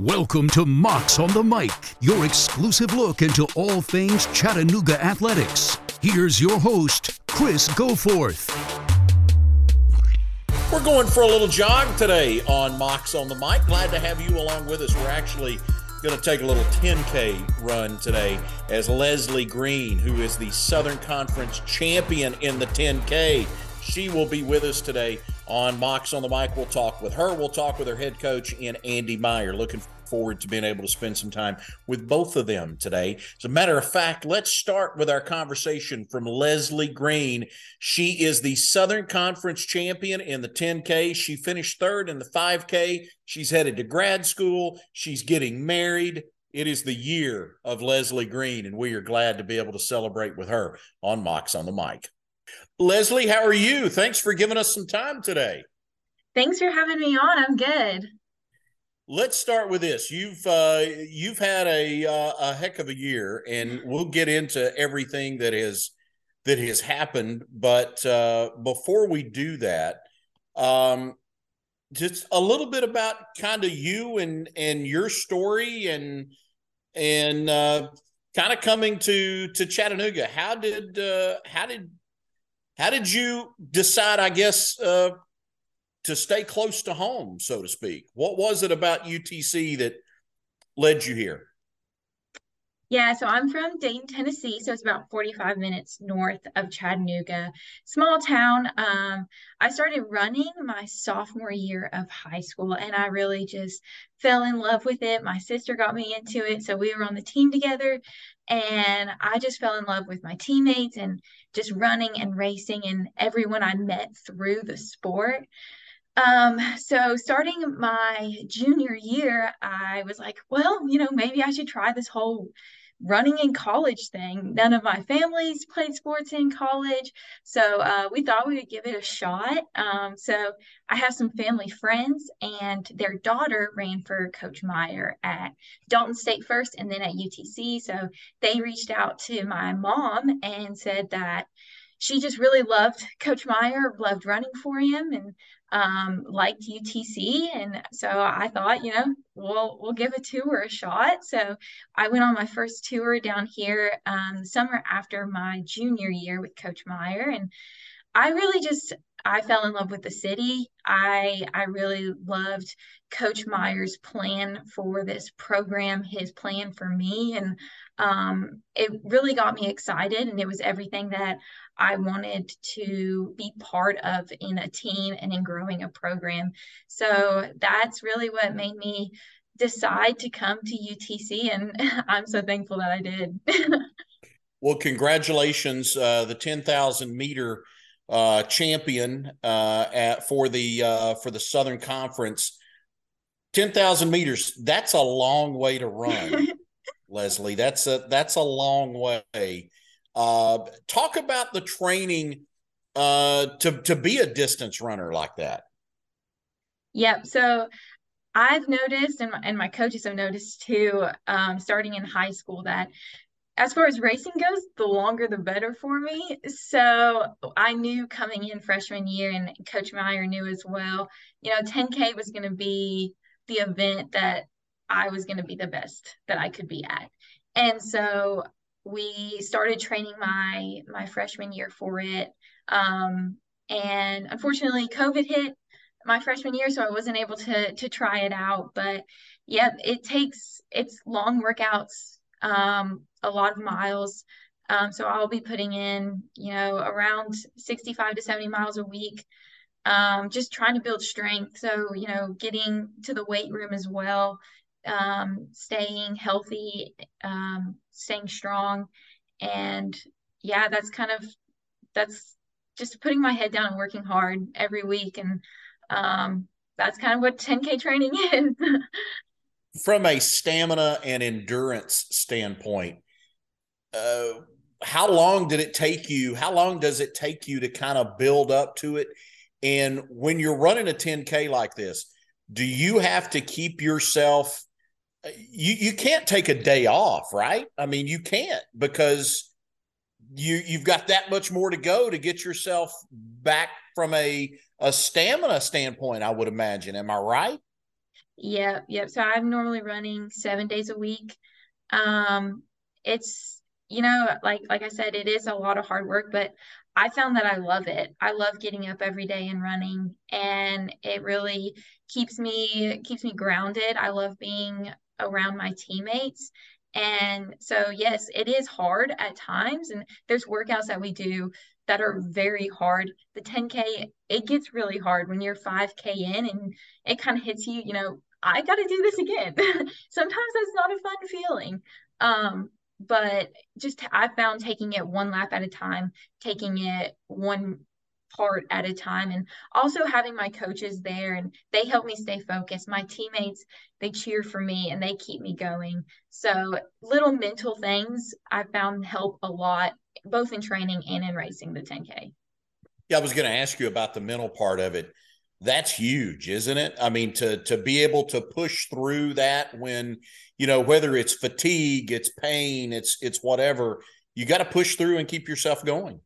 Welcome to Mocs on the Mic, your exclusive look into all things Chattanooga athletics. Here's your host, Chris Goforth. We're going for a little jog today on Mocs on the Mic. Glad to have you along with us. We're actually going to take a little 10K run today as Lesley Green, who is the Southern Conference champion in the 10K. She will be with us today on Mocs on the Mic. We'll talk with her. We'll talk with her head coach in Andy Meyer. Looking forward to being able to spend some time with both of them today. As a matter of fact, let's start with our conversation from Lesley Green. She is the Southern Conference champion in the 10K. She finished third in the 5K. She's headed to grad school. She's getting married. It is the year of Lesley Green, and we are glad to be able to celebrate with her on Mocs on the Mic. Lesley, how are you? Thanks for giving us some time today. Thanks for having me on. I'm good. Let's start with this. You've had a heck of a year, and we'll get into everything that has happened. But before we do that, just a little bit about kind of you and your story and kind of coming to Chattanooga. How did you decide, I guess, to stay close to home, so to speak? What was it about UTC that led you here? Yeah, so I'm from Dayton, Tennessee, so it's about 45 minutes north of Chattanooga. Small town. I started running my sophomore year of high school, and I really just fell in love with it. My sister got me into it, so we were on the team together. And I just fell in love with my teammates and just running and racing and everyone I met through the sport. So starting my junior year, I was like, well, maybe I should try this whole running in college thing. None of my families played sports in college. So we thought we would give it a shot. So I have some family friends, and their daughter ran for Coach Meyer at Dalton State first and then at UTC. So they reached out to my mom and said that she just really loved Coach Meyer, loved running for him, and liked UTC. And so I thought, we'll give a tour a shot. So I went on my first tour down here the summer after my junior year with Coach Meyer. And I really I fell in love with the city. I really loved Coach Meyer's plan for this program, his plan for me. And it really got me excited, and it was everything that I wanted to be part of in a team and in growing a program. So that's really what made me decide to come to UTC, and I'm so thankful that I did. Well, congratulations, the 10,000 meter champion for the Southern Conference. 10,000 meters, that's a long way to run, Lesley. That's a long way. Talk about the training to be a distance runner like that. Yep. So I've noticed, and my coaches have noticed too, starting in high school, that as far as racing goes, the longer the better for me. So I knew coming in freshman year, and Coach Meyer knew as well, 10K was going to be the event that I was going to be the best that I could be at. And so we started training my freshman year for it. And unfortunately, COVID hit my freshman year, so I wasn't able to try it out. But yeah, it's long workouts. A lot of miles. So I'll be putting in, around 65 to 70 miles a week, just trying to build strength. So, getting to the weight room as well, staying healthy, staying strong. And yeah, that's just putting my head down and working hard every week. And that's kind of what 10K training is. From a stamina and endurance standpoint, how long does it take you to kind of build up to it? And when you're running a 10K like this, do you have to keep yourself, you can't take a day off, right? I mean, you can't, because you've got that much more to go to get yourself back from a stamina standpoint, I would imagine. Am I right? Yep. So I'm normally running 7 days a week. It's, you know, like I said, it is a lot of hard work, but I found that I love it. I love getting up every day and running, and it really keeps me grounded. I love being around my teammates. And so, yes, it is hard at times. And there's workouts that we do that are very hard. The 10K, it gets really hard when you're 5K in, and it kind of hits you, you know, I got to do this again. Sometimes that's not a fun feeling. But just I found taking it one lap at a time, taking it one part at a time, and also having my coaches there, and they help me stay focused. My teammates, they cheer for me and they keep me going. So little mental things I found help a lot, both in training and in racing the 10K. Yeah, I was going to ask you about the mental part of it. That's huge, isn't it? I mean, to be able to push through that when, you know, whether it's fatigue, it's pain, it's whatever, you got to push through and keep yourself going.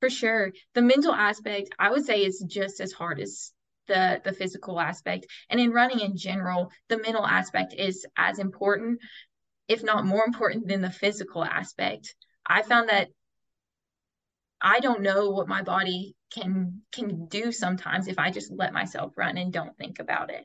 For sure. The mental aspect, I would say, is just as hard as the physical aspect. And in running in general, the mental aspect is as important, if not more important, than the physical aspect. I found that I don't know what my body can do sometimes if I just let myself run and don't think about it.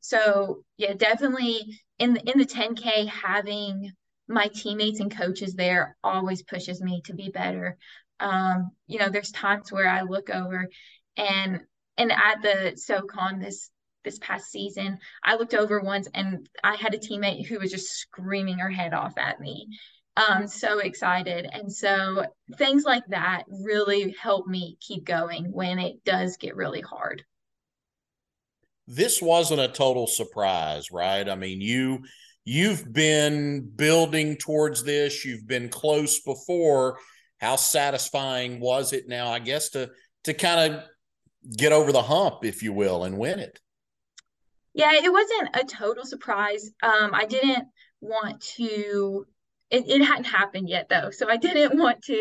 So yeah, definitely in the 10K, having my teammates and coaches there always pushes me to be better. You know, there's times where I look over and at the SoCon this past season, I looked over once and I had a teammate who was just screaming her head off at me. So excited. And so things like that really help me keep going when it does get really hard. This wasn't a total surprise, right? I mean, you've been building towards this. You've been close before. How satisfying was it now, I guess, to kind of get over the hump, if you will, and win it? Yeah, it wasn't a total surprise. I didn't want to. It hadn't happened yet, though. So I didn't want to,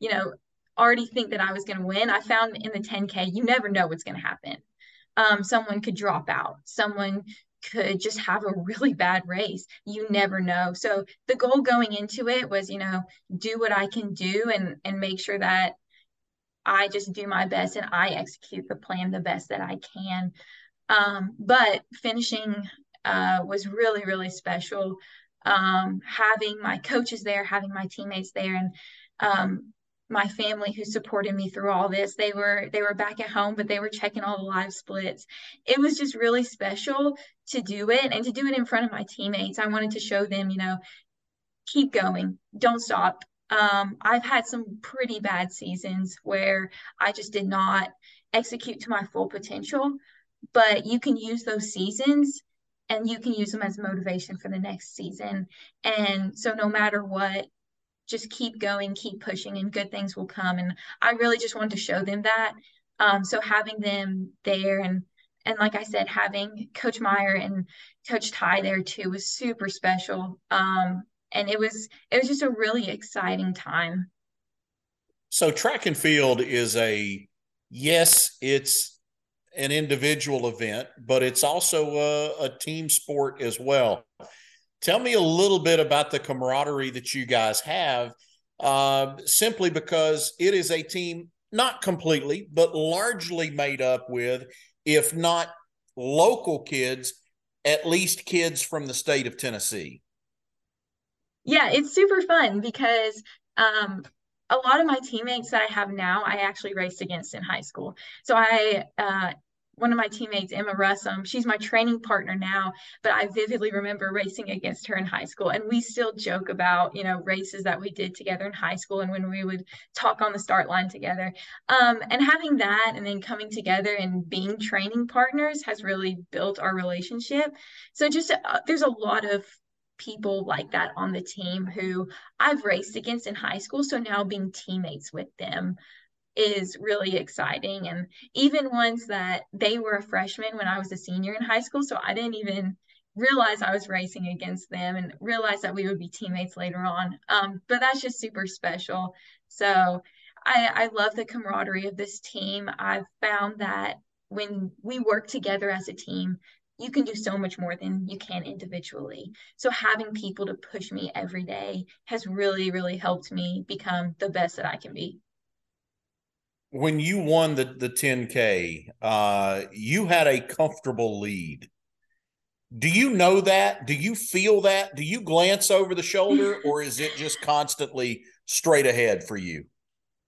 you know, already think that I was going to win. I found in the 10K, you never know what's going to happen. Someone could drop out. Someone could just have a really bad race. You never know. So the goal going into it was, you know, do what I can do and make sure that I just do my best and I execute the plan the best that I can. But finishing was really, really special. Having my coaches there, having my teammates there, and my family who supported me through all this. They were back at home, but they were checking all the live splits. It was just really special to do it, and to do it in front of my teammates. I wanted to show them, you know, keep going, don't stop. I've had some pretty bad seasons where I just did not execute to my full potential, but you can use those seasons and you can use them as motivation for the next season. And so no matter what, just keep going, keep pushing, and good things will come. And I really just wanted to show them that. So having them there and like I said, having Coach Meyer and Coach Ty there too was super special. And it was just a really exciting time. So track and field is it's an individual event, but it's also a team sport as well. Tell me a little bit about the camaraderie that you guys have, simply because it is a team not completely, but largely made up with, if not local kids, at least kids from the state of Tennessee. Yeah, it's super fun because a lot of my teammates that I have now, I actually raced against in high school. So one of my teammates, Emma Russum, she's my training partner now, but I vividly remember racing against her in high school. And we still joke about, you know, races that we did together in high school and when we would talk on the start line together. And having that and then coming together and being training partners has really built our relationship. So just there's a lot of people like that on the team who I've raced against in high school. So now being teammates with them is really exciting. And even ones that they were a freshman when I was a senior in high school. So I didn't even realize I was racing against them and realize that we would be teammates later on. But that's just super special. So I love the camaraderie of this team. I've found that when we work together as a team, you can do so much more than you can individually. So having people to push me every day has really, really helped me become the best that I can be. When you won the 10K, you had a comfortable lead. Do you know that? Do you feel that? Do you glance over the shoulder, or is it just constantly straight ahead for you?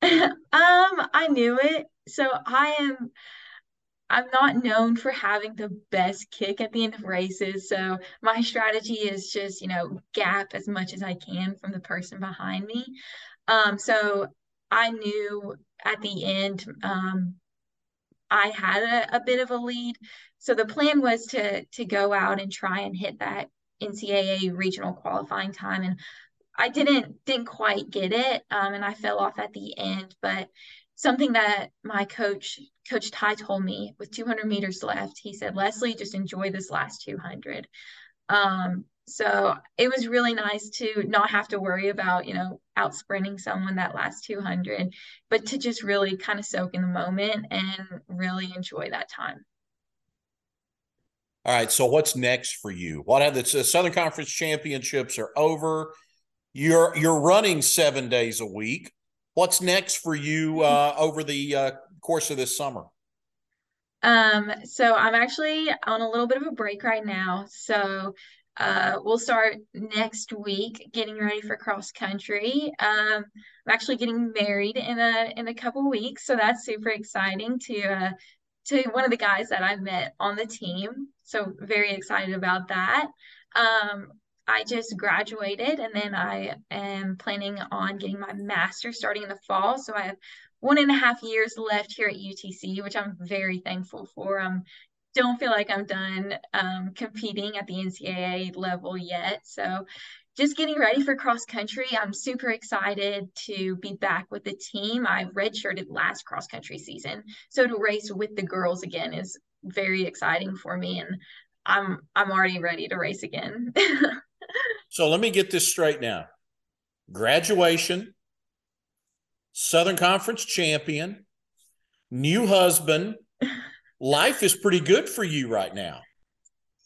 I knew it. So I'm not known for having the best kick at the end of races. So my strategy is just, gap as much as I can from the person behind me. So I knew at the end, I had a bit of a lead. So the plan was to go out and try and hit that NCAA regional qualifying time. And I didn't quite get it. And I fell off at the end, but something that my Coach Ty told me with 200 meters left, he said, "Lesley, just enjoy this last 200." So it was really nice to not have to worry about, out sprinting someone that last 200, but to just really kind of soak in the moment and really enjoy that time. All right. So what's next for you? What have the Southern Conference championships are over? You're running 7 days a week. What's next for you over the course of this summer? So I'm actually on a little bit of a break right now. So we'll start next week getting ready for cross country. I'm actually getting married in a couple weeks, so that's super exciting to one of the guys that I met on the team. So very excited about that. I just graduated, and then I am planning on getting my master's starting in the fall. So I have 1.5 years left here at UTC, which I'm very thankful for. I don't feel like I'm done competing at the NCAA level yet. So just getting ready for cross country. I'm super excited to be back with the team. I redshirted last cross country season. So to race with the girls again is very exciting for me. And I'm already ready to race again. So let me get this straight now. Graduation, Southern Conference champion, new husband. Life is pretty good for you right now.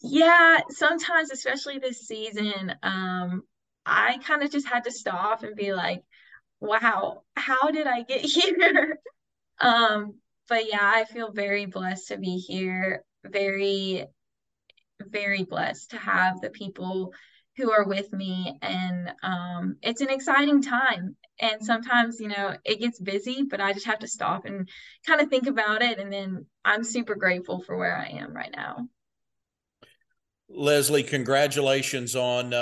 Yeah, sometimes, especially this season, I kind of just had to stop and be like, wow, how did I get here? But yeah, I feel very blessed to be here. Very, very blessed to have the people who are with me, and it's an exciting time, and sometimes it gets busy, but I just have to stop and kind of think about it, and then I'm super grateful for where I am right now. Lesley, congratulations on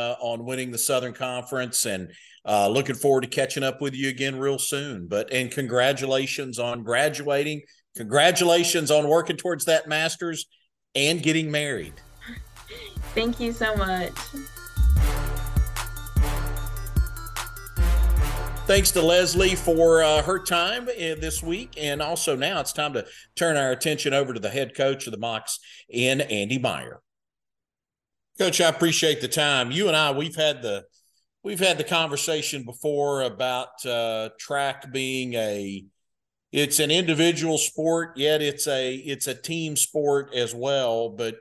winning the Southern Conference, and looking forward to catching up with you again real soon. And congratulations on graduating, congratulations on working towards that master's and getting married. Thank you so much. Thanks to Lesley for her time this week. And also now it's time to turn our attention over to the head coach of the Mocs in Andy Meyer. Coach, I appreciate the time. You and I, we've had the conversation before about track being it's an individual sport, yet it's a team sport as well. But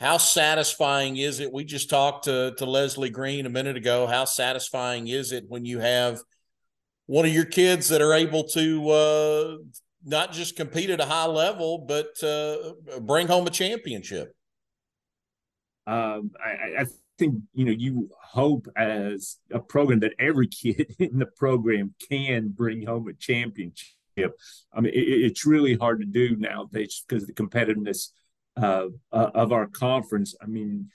how satisfying is it? We just talked to Lesley Green a minute ago. How satisfying is it when you have one of your kids that are able to not just compete at a high level, but bring home a championship? I think, you hope as a program that every kid in the program can bring home a championship. I mean, it's really hard to do nowadays because of the competitiveness of our conference. I mean,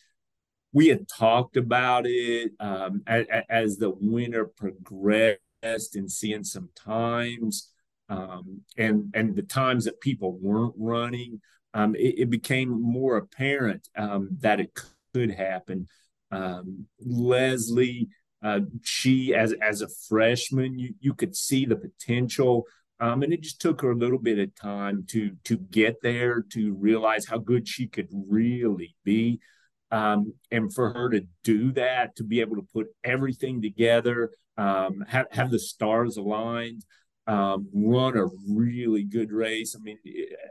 we had talked about it as the winter progressed, and seeing some times and the times that people weren't running, it became more apparent that it could happen. Lesley, she as a freshman, you could see the potential, and it just took her a little bit of time to get there, to realize how good she could really be, and for her to do that, to be able to put everything together, have the stars aligned, run a really good race. I mean,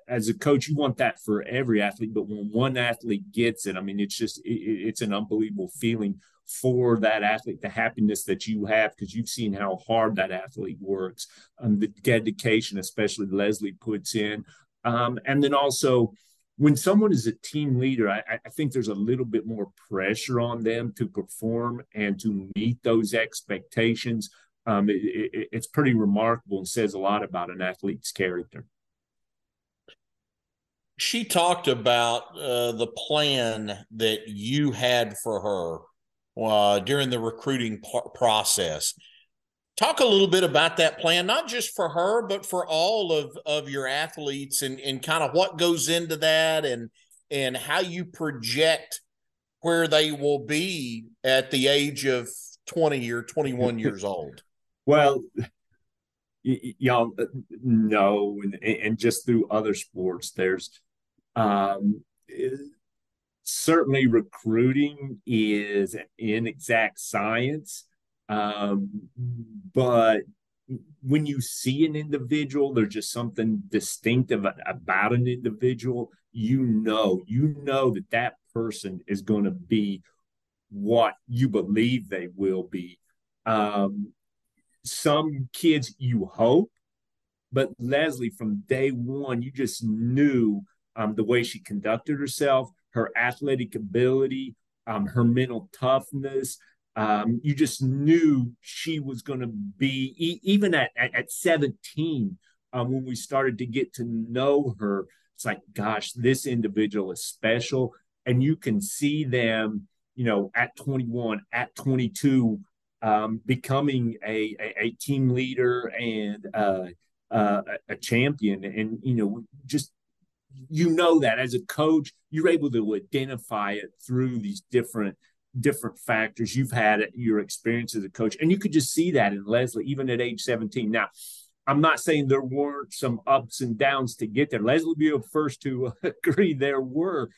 as a coach, you want that for every athlete, but when one athlete gets it, I mean, it's just, it's an unbelievable feeling for that athlete, the happiness that you have, because you've seen how hard that athlete works, the dedication, especially Lesley puts in. And then also, when someone is a team leader, I think there's a little bit more pressure on them to perform and to meet those expectations. It's pretty remarkable and says a lot about an athlete's character. She talked about the plan that you had for her during the recruiting process. Talk a little bit about that plan, not just for her, but for all of your athletes, and kind of what goes into that, and how you project where they will be at the age of 20 or 21 years old. Well, y'all know, and just through other sports, there's certainly recruiting is an inexact science. But when you see an individual, there's just something distinctive about an individual. You know that that person is going to be what you believe they will be. Some kids you hope, but Lesley, from day one, you just knew the way she conducted herself, her athletic ability, her mental toughness. You just knew she was going to be, even at 17, when we started to get to know her, it's like, gosh, this individual is special. And you can see them, you know, at 21, at 22, becoming a team leader and a champion. And, you know, just, you know that as a coach, you're able to identify it through these different factors you've had at your experience as a coach. And you could just see that in Lesley, even at age 17. Now, I'm not saying there weren't some ups and downs to get there. Lesley would be the first to agree there were,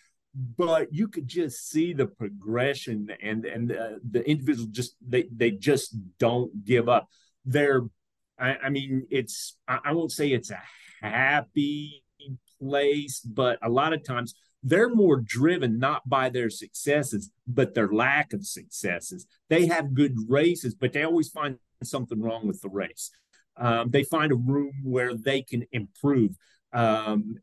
but you could just see the progression, and the individual just, they just don't give up. They're, I mean, it's, I won't say it's a happy place, but a lot of times they're more driven not by their successes, but their lack of successes. They have good races, but they always find something wrong with the race. They find a room where they can improve. And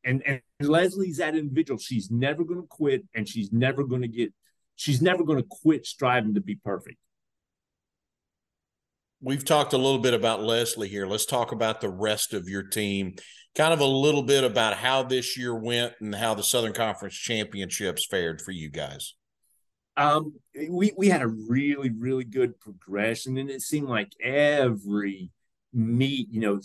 Leslie's that individual. She's never going to quit, and she's never going to quit striving to be perfect. We've talked a little bit about Lesley here. Let's talk about the rest of your team, kind of a little bit about how this year went and how the Southern Conference Championships fared for you guys. We had a really, really good progression, and it seemed like every meet, you know,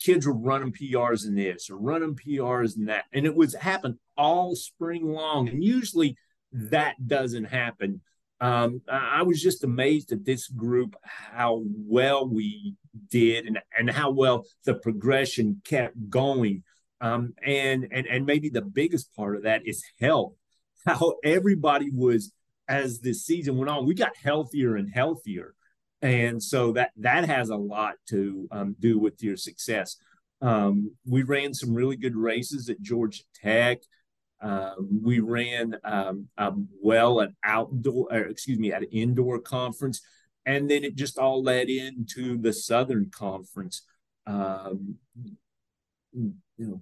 kids were running PRs in this or running PRs in that, and it was happened all spring long, and usually that doesn't happen. I was just amazed at this group, how well we did and how well the progression kept going. And maybe the biggest part of that is health, how everybody was, as this season went on, we got healthier and healthier. And so that has a lot to do with your success. We ran some really good races at Georgia Tech. We ran well at an indoor conference, and then it just all led into the Southern Conference. You know,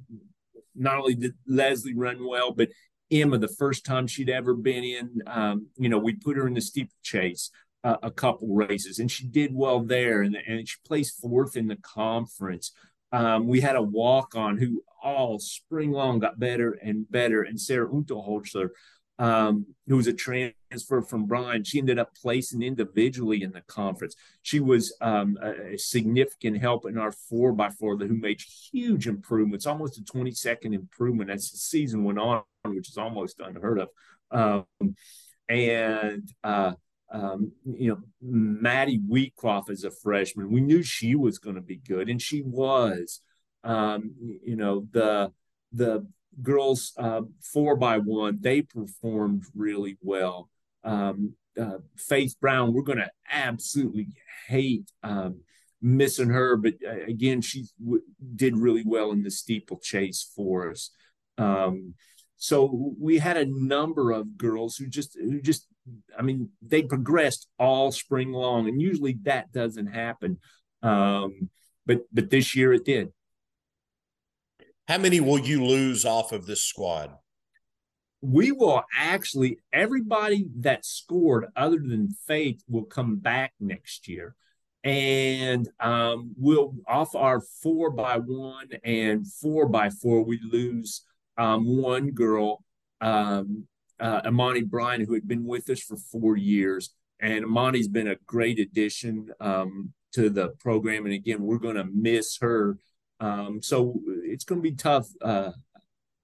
not only did Lesley run well, but Emma, the first time she'd ever been in, you know, we put her in the steeplechase a couple races, and she did well there, and she placed fourth in the conference. We had a walk-on who all spring long got better and better. And Sarah Unterholzer, who was a transfer from Bryan, she ended up placing individually in the conference. She was a significant help in our 4x4, who made huge improvements, almost a 20-second improvement as the season went on, which is almost unheard of. You know, Maddie Wheatcroft as a freshman, we knew she was going to be good, and she was. You know, the girls 4x1, they performed really well. Faith Brown, we're going to absolutely hate missing her. But again, she did really well in the steeplechase for us. So we had a number of girls who just, I mean, they progressed all spring long, and usually that doesn't happen. But this year it did. How many will you lose off of this squad? We will actually, everybody that scored other than Faith will come back next year. And we'll, off our 4x1 and 4x4, we lose one girl, Amani Bryan, who had been with us for 4 years. And Amani's been a great addition to the program. And again, we're going to miss her. So it's going to be tough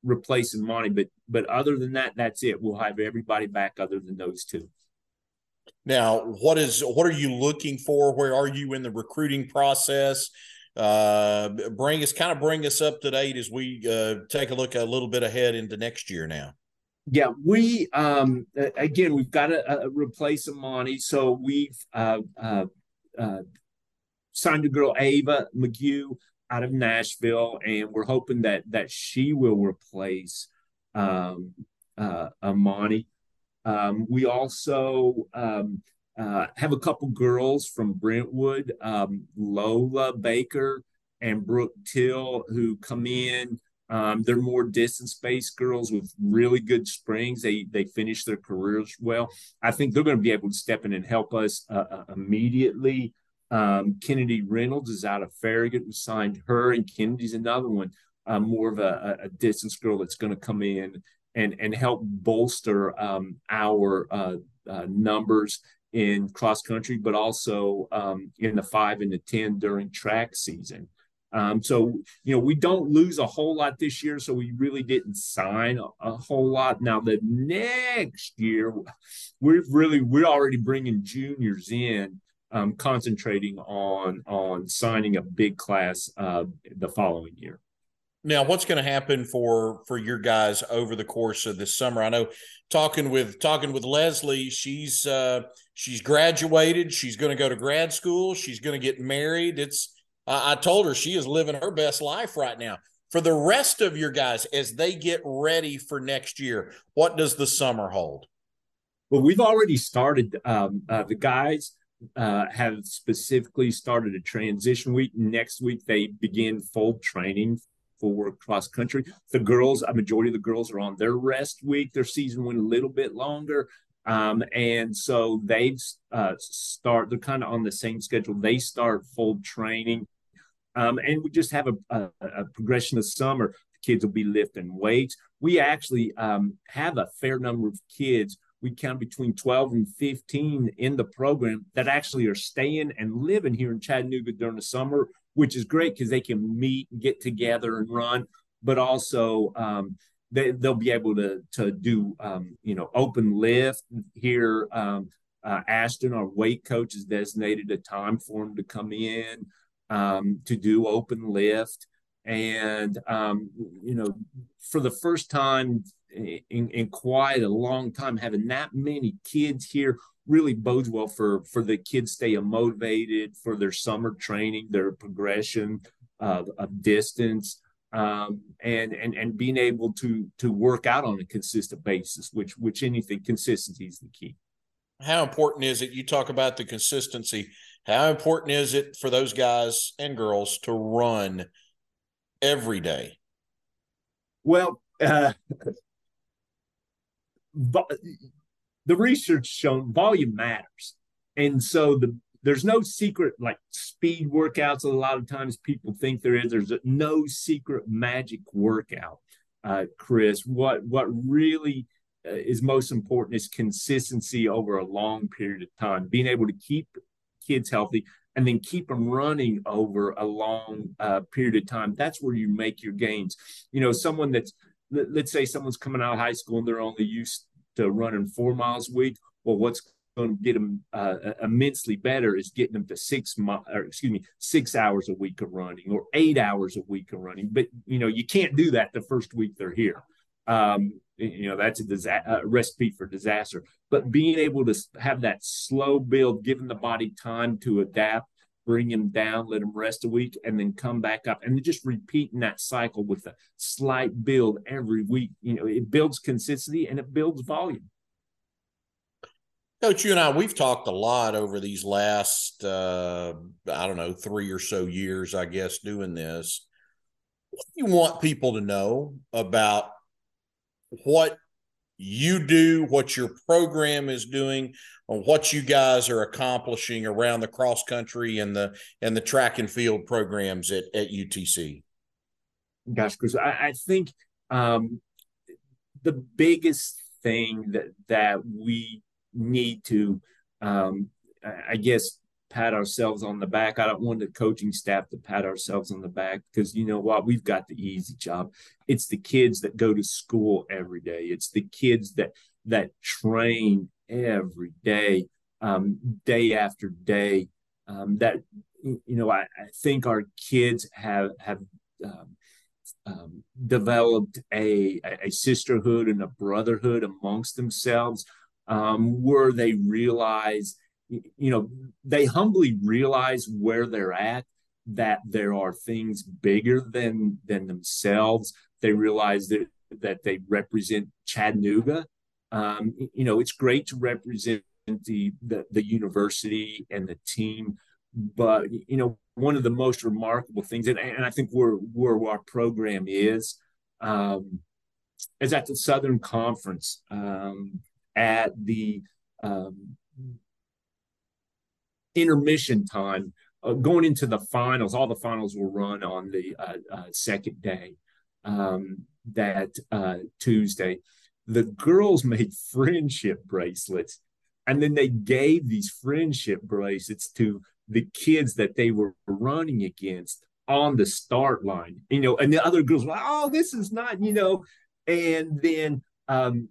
replacing Monty, but other than that, that's it. We'll have everybody back other than those two. Now, what are you looking for? Where are you in the recruiting process? Bring us up to date as we take a look a little bit ahead into next year now. Yeah, we again, we've got to replace Amani, so we've signed a girl, Ava McGew, out of Nashville, and we're hoping that she will replace Amani. We also have a couple girls from Brentwood, Lola Baker and Brooke Till, who come in. They're more distance-based girls with really good springs. They finish their careers well. I think they're going to be able to step in and help us immediately. Kennedy Reynolds is out of Farragut. We signed her, and Kennedy's another one, more of a distance girl that's going to come in and help bolster our numbers in cross country, but also in the 5 and the 10 during track season. So, you know, we don't lose a whole lot this year, so we really didn't sign a whole lot. Now, the next year, we're already bringing juniors in. Concentrating on signing a big class the following year. Now, what's going to happen for your guys over the course of this summer? I know talking with Lesley, she's graduated. She's going to go to grad school. She's going to get married. It's I told her she is living her best life right now. For the rest of your guys, as they get ready for next year, what does the summer hold? Well, we've already started. The guys have specifically started a transition week. Next week, they begin full training for cross country. The girls, a majority of the girls are on their rest week. Their season went a little bit longer. And so they they're kind of on the same schedule. They start full training. And we just have a progression of summer. The kids will be lifting weights. We actually have a fair number of kids. We count between 12 and 15 in the program that actually are staying and living here in Chattanooga during the summer, which is great because they can meet and get together and run, but also they'll be able to do, open lift here. Ashton, our weight coach, has designated a time for them to come in to do open lift. And, for the first time, in quite a long time, having that many kids here really bodes well for the kids staying motivated for their summer training, their progression of distance, and being able to work out on a consistent basis, consistency is the key. How important is it? You talk about the consistency. How important is it for those guys and girls to run every day? Well, but the research shown volume matters. And so there's no secret, like speed workouts. A lot of times people think there is. There's no secret magic workout, Chris. What really is most important is consistency over a long period of time, being able to keep kids healthy and then keep them running over a long period of time. That's where you make your gains. You know, let's say someone's coming out of high school and they're only used to running 4 miles a week. Well, what's going to get them immensely better is getting them to 6 hours a week of running or 8 hours a week of running. But, you can't do that the first week they're here. That's a recipe for disaster. But being able to have that slow build, giving the body time to adapt bring him down, let him rest a week, and then come back up. And just repeating that cycle with a slight build every week. You know, it builds consistency and it builds volume. Coach, you and I, we've talked a lot over these last, 3 or so years, I guess, doing this. What do you want people to know about what you do, what your program is doing, on what you guys are accomplishing around the cross country and the track and field programs at UTC? Gosh, Chris, I think the biggest thing that we need to, pat ourselves on the back. I don't want the coaching staff to pat ourselves on the back, because you know what? We've got the easy job. It's the kids that go to school every day. It's the kids that train every day, day after day. I think our kids have developed a sisterhood and a brotherhood amongst themselves, where they realize, you know, they humbly realize where they're at, that there are things bigger than themselves. They realize that they represent Chattanooga. It's great to represent the university and the team, but, you know, one of the most remarkable things, and I think where our program is at the Southern Conference, at the intermission time, going into the finals. All the finals will run on the second day, Tuesday. The girls made friendship bracelets, and then they gave these friendship bracelets to the kids that they were running against on the start line, you know, and the other girls were like, oh, this is not, you know, and then and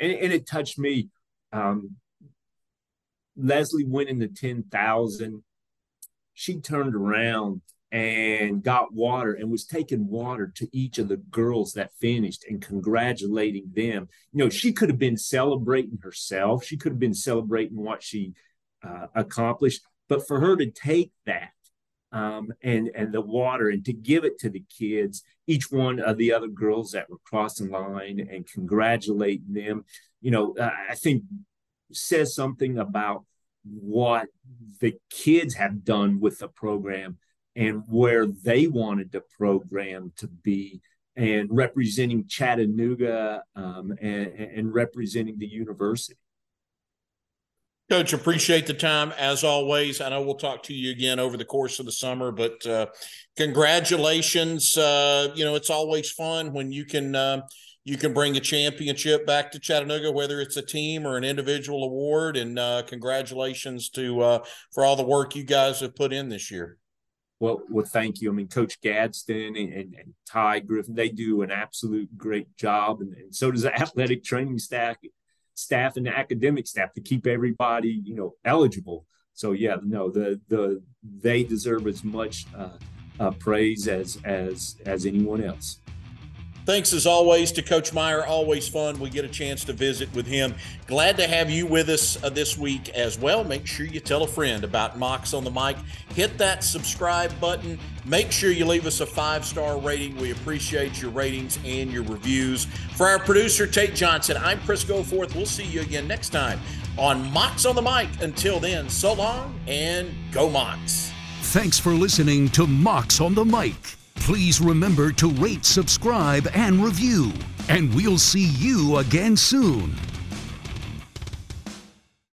it touched me. Lesley went in the 10,000. She turned around and got water and was taking water to each of the girls that finished and congratulating them. You know, she could have been celebrating herself. She could have been celebrating what she accomplished, but for her to take that and the water and to give it to the kids, each one of the other girls that were crossing line and congratulating them, you know, I think says something about what the kids have done with the program and where they wanted the program to be, and representing Chattanooga and representing the university. Coach, appreciate the time as always. I know we'll talk to you again over the course of the summer, but congratulations. It's always fun when you can bring a championship back to Chattanooga, whether it's a team or an individual award. And congratulations for all the work you guys have put in this year. Well, thank you. I mean, Coach Gadsden and Ty Griffin, they do an absolute great job. And so does the athletic training staff and the academic staff to keep everybody, you know, eligible. So, yeah, no, they deserve as much praise as anyone else. Thanks, as always, to Coach Meyer. Always fun. We get a chance to visit with him. Glad to have you with us this week as well. Make sure you tell a friend about Mocs on the Mic. Hit that subscribe button. Make sure you leave us a 5-star rating. We appreciate your ratings and your reviews. For our producer, Tate Johnson, I'm Chris Goforth. We'll see you again next time on Mocs on the Mic. Until then, so long and go Mocs. Thanks for listening to Mocs on the Mic. Please remember to rate, subscribe, and review. And we'll see you again soon.